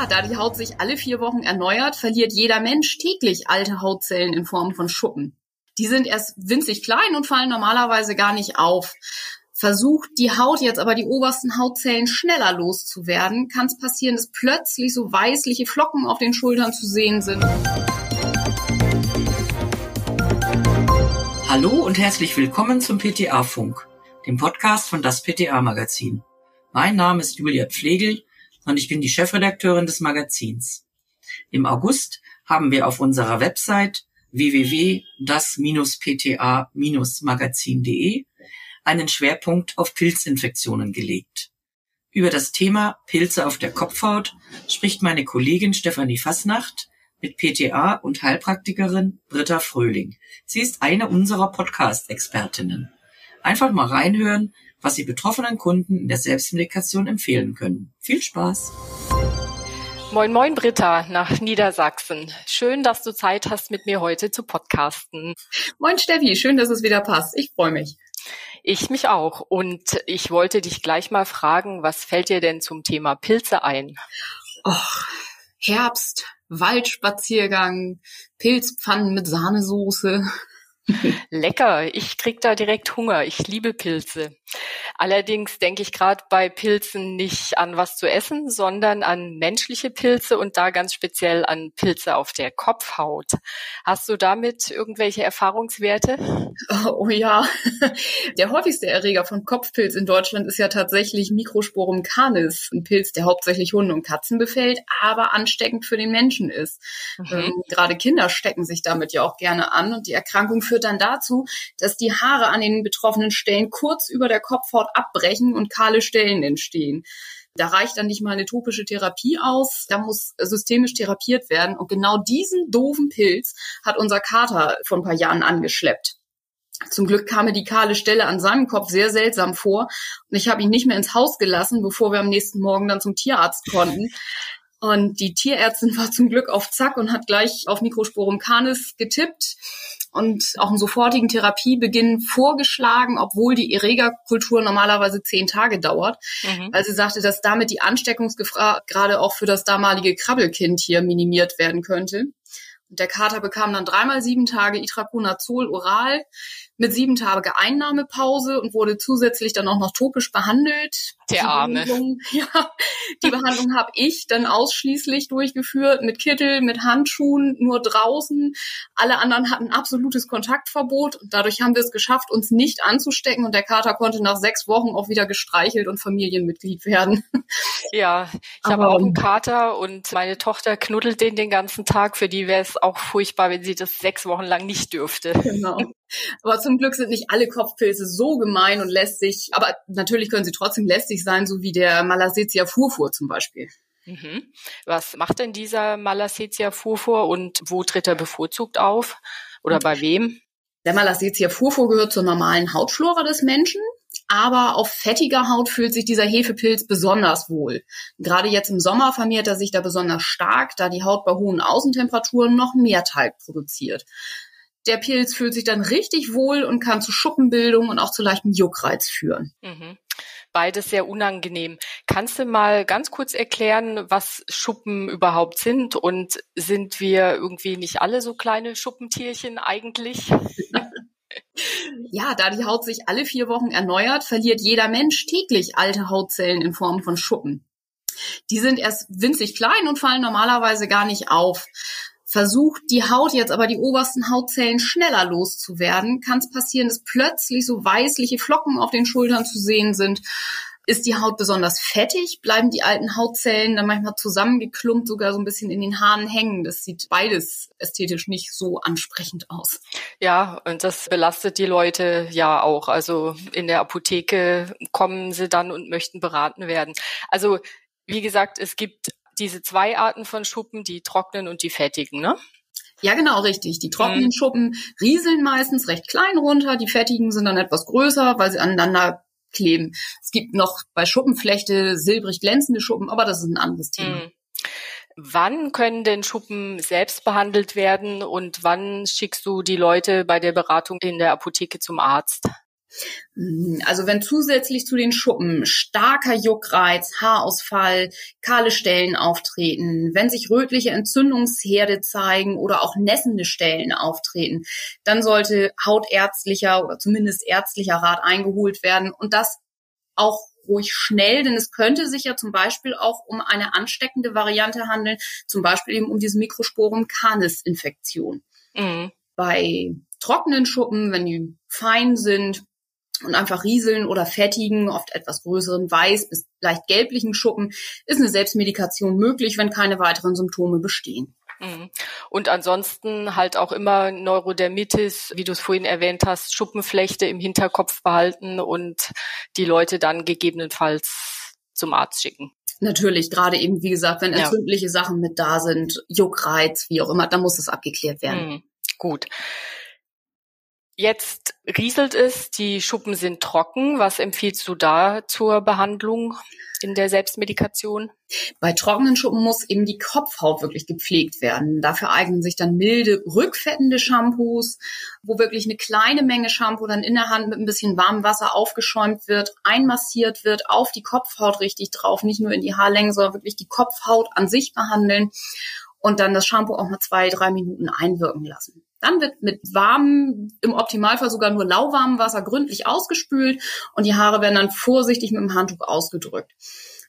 ja, da die Haut sich alle 4 Wochen erneuert, verliert jeder Mensch täglich alte Hautzellen in Form von Schuppen. Die sind erst winzig klein und fallen normalerweise gar nicht auf. Versucht die Haut jetzt aber die obersten Hautzellen schneller loszuwerden, kann es passieren, dass plötzlich so weißliche Flocken auf den Schultern zu sehen sind. Hallo und herzlich willkommen zum PTA-Funk, dem Podcast von das PTA-Magazin. Mein Name ist Julia Pflegel und ich bin die Chefredakteurin des Magazins. Im August haben wir auf unserer Website www.das-pta-magazin.de einen Schwerpunkt auf Pilzinfektionen gelegt. Über das Thema Pilze auf der Kopfhaut spricht meine Kollegin Stefanie Fasnacht mit PTA und Heilpraktikerin Britta Fröhling. Sie ist eine unserer Podcast-Expertinnen. Einfach mal reinhören, was Sie betroffenen Kunden in der Selbstmedikation empfehlen können. Viel Spaß! Moin Moin Britta nach Niedersachsen. Schön, dass du Zeit hast, mit mir heute zu podcasten. Moin Steffi, schön, dass es wieder passt. Ich freue mich. Ich mich auch. Und ich wollte dich gleich mal fragen, was fällt dir denn zum Thema Pilze ein? Och, Herbst, Waldspaziergang, Pilzpfannen mit Sahnesoße. Lecker, ich krieg da direkt Hunger. Ich liebe Pilze. Allerdings denke ich gerade bei Pilzen nicht an was zu essen, sondern an menschliche Pilze und da ganz speziell an Pilze auf der Kopfhaut. Hast du damit irgendwelche Erfahrungswerte? Oh ja, der häufigste Erreger von Kopfpilz in Deutschland ist ja tatsächlich Microsporum canis, ein Pilz, der hauptsächlich Hunde und Katzen befällt, aber ansteckend für den Menschen ist. Gerade Kinder stecken sich damit ja auch gerne an und die Erkrankung führt dann dazu, dass die Haare an den betroffenen Stellen kurz über der Kopfhaut abbrechen und kahle Stellen entstehen. Da reicht dann nicht mal eine topische Therapie aus, da muss systemisch therapiert werden. Und genau diesen doofen Pilz hat unser Kater vor ein paar Jahren angeschleppt. Zum Glück kam mir die kahle Stelle an seinem Kopf sehr seltsam vor und ich habe ihn nicht mehr ins Haus gelassen, bevor wir am nächsten Morgen dann zum Tierarzt konnten. Und die Tierärztin war zum Glück auf Zack und hat gleich auf Microsporum canis getippt und auch einen sofortigen Therapiebeginn vorgeschlagen, obwohl die Erregerkultur normalerweise 10 Tage dauert, weil sie sagte, dass damit die Ansteckungsgefahr gerade auch für das damalige Krabbelkind hier minimiert werden könnte. Und der Kater bekam dann 3 mal 7 Tage Itraconazol oral mit 7 Tage Einnahmepause und wurde zusätzlich dann auch noch topisch behandelt. Der Arme. Die Behandlung habe ich dann ausschließlich durchgeführt, mit Kittel, mit Handschuhen, nur draußen. Alle anderen hatten absolutes Kontaktverbot und dadurch haben wir es geschafft, uns nicht anzustecken und der Kater konnte nach 6 Wochen auch wieder gestreichelt und Familienmitglied werden. Ja, ich habe auch einen Kater und meine Tochter knuddelt den ganzen Tag. Für die wäre es auch furchtbar, wenn sie das 6 Wochen lang nicht dürfte. Genau. Aber zum Glück sind nicht alle Kopfpilze so gemein und lästig, aber natürlich können sie trotzdem lästig sein, so wie der Malassezia furfur zum Beispiel. Mhm. Was macht denn dieser Malassezia furfur und wo tritt er bevorzugt auf oder bei wem? Der Malassezia furfur gehört zur normalen Hautflora des Menschen. Aber auf fettiger Haut fühlt sich dieser Hefepilz besonders wohl. Gerade jetzt im Sommer vermehrt er sich da besonders stark, da die Haut bei hohen Außentemperaturen noch mehr Talg produziert. Der Pilz fühlt sich dann richtig wohl und kann zu Schuppenbildung und auch zu leichten Juckreiz führen. Mhm. Beides sehr unangenehm. Kannst du mal ganz kurz erklären, was Schuppen überhaupt sind? Und sind wir irgendwie nicht alle so kleine Schuppentierchen eigentlich? Ja, da die Haut sich alle 4 Wochen erneuert, verliert jeder Mensch täglich alte Hautzellen in Form von Schuppen. Die sind erst winzig klein und fallen normalerweise gar nicht auf. Versucht die Haut jetzt aber die obersten Hautzellen schneller loszuwerden, kann es passieren, dass plötzlich so weißliche Flocken auf den Schultern zu sehen sind. Ist die Haut besonders fettig, bleiben die alten Hautzellen dann manchmal zusammengeklumpt, sogar so ein bisschen in den Haaren hängen. Das sieht beides ästhetisch nicht so ansprechend aus. Ja, und das belastet die Leute ja auch. Also in der Apotheke kommen sie dann und möchten beraten werden. Also wie gesagt, es gibt diese 2 Arten von Schuppen, die trockenen und die fettigen, ne? Ja, genau, richtig. Die trockenen Schuppen rieseln meistens recht klein runter, die fettigen sind dann etwas größer, weil sie aneinander kleben. Es gibt noch bei Schuppenflechte silbrig glänzende Schuppen, aber das ist ein anderes Thema. Wann können denn Schuppen selbst behandelt werden und wann schickst du die Leute bei der Beratung in der Apotheke zum Arzt? Also wenn zusätzlich zu den Schuppen starker Juckreiz, Haarausfall, kahle Stellen auftreten, wenn sich rötliche Entzündungsherde zeigen oder auch nässende Stellen auftreten, dann sollte hautärztlicher oder zumindest ärztlicher Rat eingeholt werden und das auch ruhig schnell, denn es könnte sich ja zum Beispiel auch um eine ansteckende Variante handeln, zum Beispiel eben um diese Microsporum canis Infektion. Mhm. Bei trockenen Schuppen, wenn die fein sind und einfach rieseln oder fettigen, oft etwas größeren weiß- bis leicht gelblichen Schuppen, ist eine Selbstmedikation möglich, wenn keine weiteren Symptome bestehen. Und ansonsten halt auch immer Neurodermitis, wie du es vorhin erwähnt hast, Schuppenflechte im Hinterkopf behalten und die Leute dann gegebenenfalls zum Arzt schicken. Natürlich, gerade eben, wie gesagt, wenn entzündliche Sachen mit da sind, Juckreiz, wie auch immer, dann muss das abgeklärt werden. Mhm. Gut. Jetzt rieselt es, die Schuppen sind trocken. Was empfiehlst du da zur Behandlung in der Selbstmedikation? Bei trockenen Schuppen muss eben die Kopfhaut wirklich gepflegt werden. Dafür eignen sich dann milde, rückfettende Shampoos, wo wirklich eine kleine Menge Shampoo dann in der Hand mit ein bisschen warmem Wasser aufgeschäumt wird, einmassiert wird, auf die Kopfhaut richtig drauf, nicht nur in die Haarlängen, sondern wirklich die Kopfhaut an sich behandeln und dann das Shampoo auch mal 2-3 Minuten einwirken lassen. Dann wird mit warmem, im Optimalfall sogar nur lauwarmem Wasser gründlich ausgespült und die Haare werden dann vorsichtig mit dem Handtuch ausgedrückt.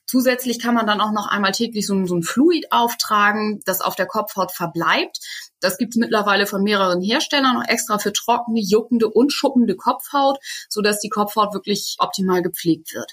Zusätzlich kann man dann auch noch einmal täglich so ein Fluid auftragen, das auf der Kopfhaut verbleibt. Das gibt es mittlerweile von mehreren Herstellern noch extra für trockene, juckende und schuppende Kopfhaut, sodass die Kopfhaut wirklich optimal gepflegt wird.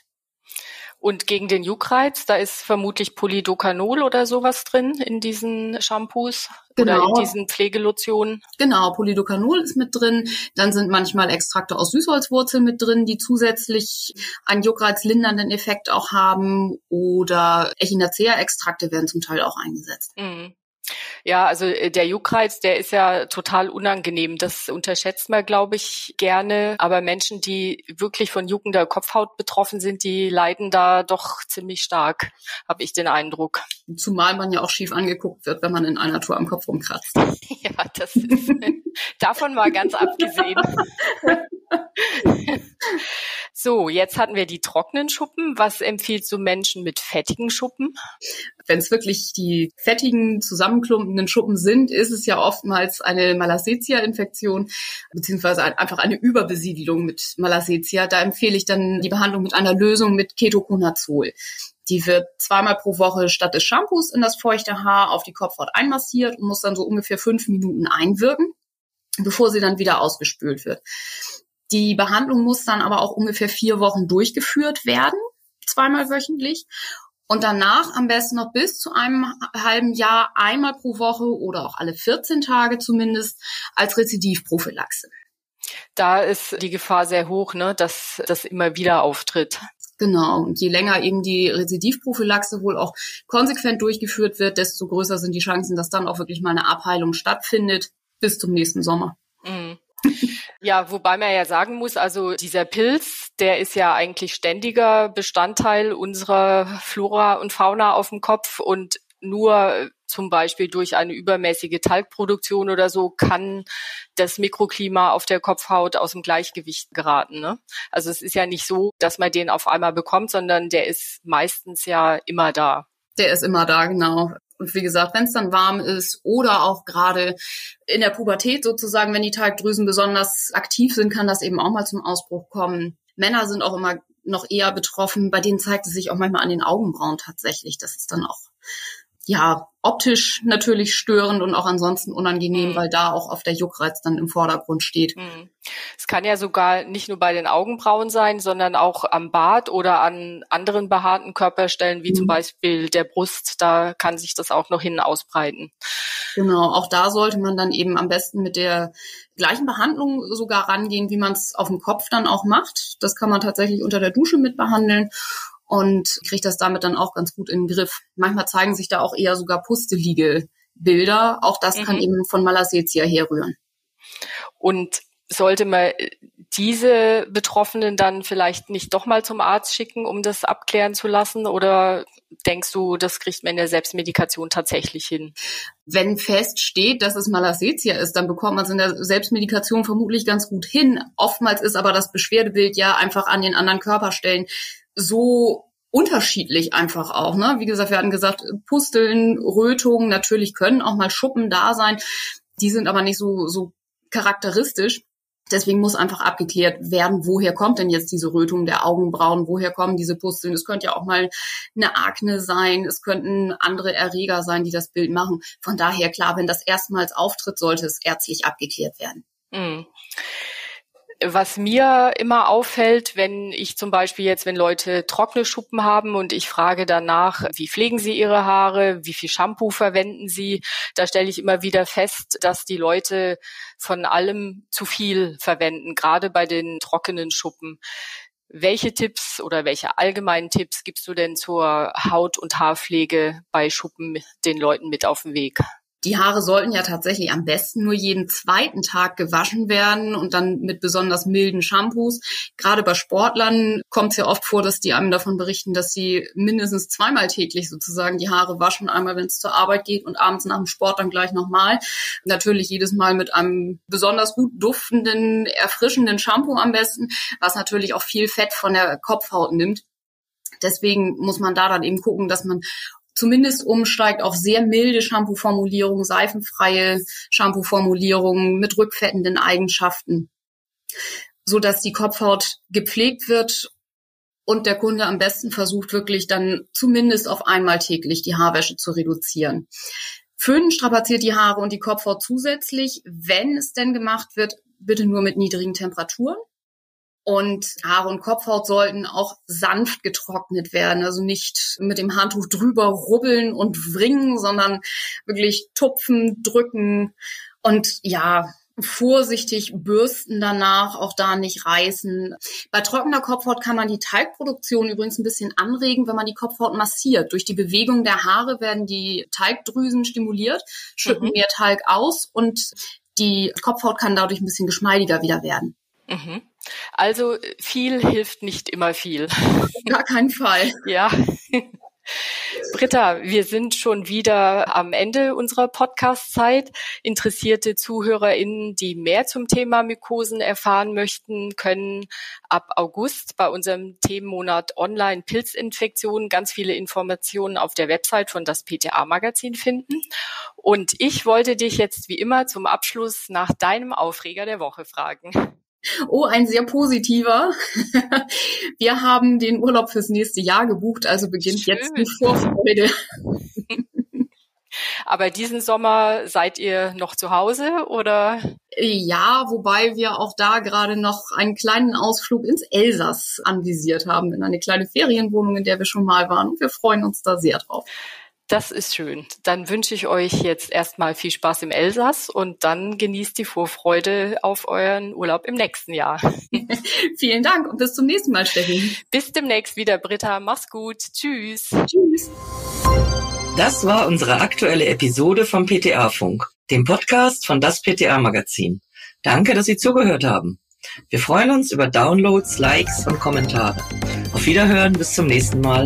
Und gegen den Juckreiz, da ist vermutlich Polydocanol oder sowas drin in diesen Shampoos oder in diesen Pflegelotionen. Genau, Polydocanol ist mit drin. Dann sind manchmal Extrakte aus Süßholzwurzeln mit drin, die zusätzlich einen juckreizlindernden Effekt auch haben. Oder Echinacea-Extrakte werden zum Teil auch eingesetzt. Mhm. Ja, also der Juckreiz, der ist ja total unangenehm. Das unterschätzt man, glaube ich, gerne. Aber Menschen, die wirklich von juckender Kopfhaut betroffen sind, die leiden da doch ziemlich stark, habe ich den Eindruck. Zumal man ja auch schief angeguckt wird, wenn man in einer Tour am Kopf rumkratzt. Ja, das ist davon mal ganz abgesehen. So, jetzt hatten wir die trockenen Schuppen. Was empfiehlst du Menschen mit fettigen Schuppen? Wenn es wirklich die fettigen, zusammenklumpenden Schuppen sind, ist es ja oftmals eine Malassezia-Infektion beziehungsweise einfach eine Überbesiedelung mit Malassezia. Da empfehle ich dann die Behandlung mit einer Lösung mit Ketoconazol. Die wird 2-mal pro Woche statt des Shampoos in das feuchte Haar auf die Kopfhaut einmassiert und muss dann so ungefähr 5 Minuten einwirken, bevor sie dann wieder ausgespült wird. Die Behandlung muss dann aber auch ungefähr 4 Wochen durchgeführt werden, 2-mal wöchentlich. Und danach am besten noch bis zu einem halben Jahr 1-mal pro Woche oder auch alle 14 Tage zumindest als Rezidivprophylaxe. Da ist die Gefahr sehr hoch, ne, dass das immer wieder auftritt. Genau. Und je länger eben die Rezidivprophylaxe wohl auch konsequent durchgeführt wird, desto größer sind die Chancen, dass dann auch wirklich mal eine Abheilung stattfindet bis zum nächsten Sommer. Mhm. Ja, wobei man ja sagen muss, also dieser Pilz, der ist ja eigentlich ständiger Bestandteil unserer Flora und Fauna auf dem Kopf und nur zum Beispiel durch eine übermäßige Talgproduktion oder so kann das Mikroklima auf der Kopfhaut aus dem Gleichgewicht geraten, ne? Also es ist ja nicht so, dass man den auf einmal bekommt, sondern der ist meistens ja immer da. Der ist immer da, genau. Und wie gesagt, wenn es dann warm ist oder auch gerade in der Pubertät sozusagen, wenn die Talgdrüsen besonders aktiv sind, kann das eben auch mal zum Ausbruch kommen. Männer sind auch immer noch eher betroffen. Bei denen zeigt es sich auch manchmal an den Augenbrauen tatsächlich. Das ist dann auch optisch natürlich störend und auch ansonsten unangenehm, weil da auch auf der Juckreiz dann im Vordergrund steht. Es kann ja sogar nicht nur bei den Augenbrauen sein, sondern auch am Bart oder an anderen behaarten Körperstellen, wie zum Beispiel der Brust. Da kann sich das auch noch hin ausbreiten. Genau, auch da sollte man dann eben am besten mit der gleichen Behandlung sogar rangehen, wie man es auf dem Kopf dann auch macht. Das kann man tatsächlich unter der Dusche mit behandeln. Und kriegt das damit dann auch ganz gut in den Griff. Manchmal zeigen sich da auch eher sogar pustelige Bilder. Auch das kann eben von Malassezia herrühren. Und sollte man diese Betroffenen dann vielleicht nicht doch mal zum Arzt schicken, um das abklären zu lassen? Oder denkst du, das kriegt man in der Selbstmedikation tatsächlich hin? Wenn feststeht, dass es Malassezia ist, dann bekommt man es in der Selbstmedikation vermutlich ganz gut hin. Oftmals ist aber das Beschwerdebild ja einfach an den anderen Körperstellen so unterschiedlich einfach auch, ne? Wie gesagt, wir hatten gesagt, Pusteln, Rötungen, natürlich können auch mal Schuppen da sein. Die sind aber nicht so charakteristisch. Deswegen muss einfach abgeklärt werden, woher kommt denn jetzt diese Rötung der Augenbrauen, woher kommen diese Pusteln. Es könnte ja auch mal eine Akne sein, es könnten andere Erreger sein, die das Bild machen. Von daher, klar, wenn das erstmals auftritt, sollte es ärztlich abgeklärt werden. Mhm. Was mir immer auffällt, wenn ich zum Beispiel jetzt, wenn Leute trockene Schuppen haben und ich frage danach, wie pflegen sie ihre Haare, wie viel Shampoo verwenden sie, da stelle ich immer wieder fest, dass die Leute von allem zu viel verwenden, gerade bei den trockenen Schuppen. Welche Tipps oder welche allgemeinen Tipps gibst du denn zur Haut- und Haarpflege bei Schuppen den Leuten mit auf den Weg? Die Haare sollten ja tatsächlich am besten nur jeden zweiten Tag gewaschen werden und dann mit besonders milden Shampoos. Gerade bei Sportlern kommt es ja oft vor, dass die einem davon berichten, dass sie mindestens zweimal täglich sozusagen die Haare waschen. Einmal, wenn es zur Arbeit geht und abends nach dem Sport dann gleich nochmal. Natürlich jedes Mal mit einem besonders gut duftenden, erfrischenden Shampoo am besten, was natürlich auch viel Fett von der Kopfhaut nimmt. Deswegen muss man da dann eben gucken, dass man zumindest umsteigt auf sehr milde Shampoo-Formulierungen, seifenfreie Shampoo-Formulierungen mit rückfettenden Eigenschaften, so dass die Kopfhaut gepflegt wird und der Kunde am besten versucht, wirklich dann zumindest auf einmal täglich die Haarwäsche zu reduzieren. Föhnen strapaziert die Haare und die Kopfhaut zusätzlich. Wenn es denn gemacht wird, bitte nur mit niedrigen Temperaturen. Und Haare und Kopfhaut sollten auch sanft getrocknet werden, also nicht mit dem Handtuch drüber rubbeln und wringen, sondern wirklich tupfen, drücken und ja, vorsichtig bürsten danach, auch da nicht reißen. Bei trockener Kopfhaut kann man die Talgproduktion übrigens ein bisschen anregen, wenn man die Kopfhaut massiert. Durch die Bewegung der Haare werden die Talgdrüsen stimuliert, schütten mehr Talg aus und die Kopfhaut kann dadurch ein bisschen geschmeidiger wieder werden. Mhm. Also viel hilft nicht immer viel. Gar keinen Fall. Ja. Britta, wir sind schon wieder am Ende unserer Podcast-Zeit. Interessierte ZuhörerInnen, die mehr zum Thema Mykosen erfahren möchten, können ab August bei unserem Themenmonat Online-Pilzinfektionen ganz viele Informationen auf der Website von das PTA-Magazin finden. Und ich wollte dich jetzt wie immer zum Abschluss nach deinem Aufreger der Woche fragen. Oh, ein sehr positiver. Wir haben den Urlaub fürs nächste Jahr gebucht, also beginnt jetzt die Vorfreude. Aber diesen Sommer seid ihr noch zu Hause, oder? Ja, wobei wir auch da gerade noch einen kleinen Ausflug ins Elsass anvisiert haben, in eine kleine Ferienwohnung, in der wir schon mal waren. Und wir freuen uns da sehr drauf. Das ist schön. Dann wünsche ich euch jetzt erstmal viel Spaß im Elsass und dann genießt die Vorfreude auf euren Urlaub im nächsten Jahr. Vielen Dank und bis zum nächsten Mal, Steffi. Bis demnächst wieder, Britta. Mach's gut. Tschüss. Tschüss. Das war unsere aktuelle Episode vom PTA-Funk, dem Podcast von das PTA-Magazin. Danke, dass Sie zugehört haben. Wir freuen uns über Downloads, Likes und Kommentare. Auf Wiederhören, bis zum nächsten Mal.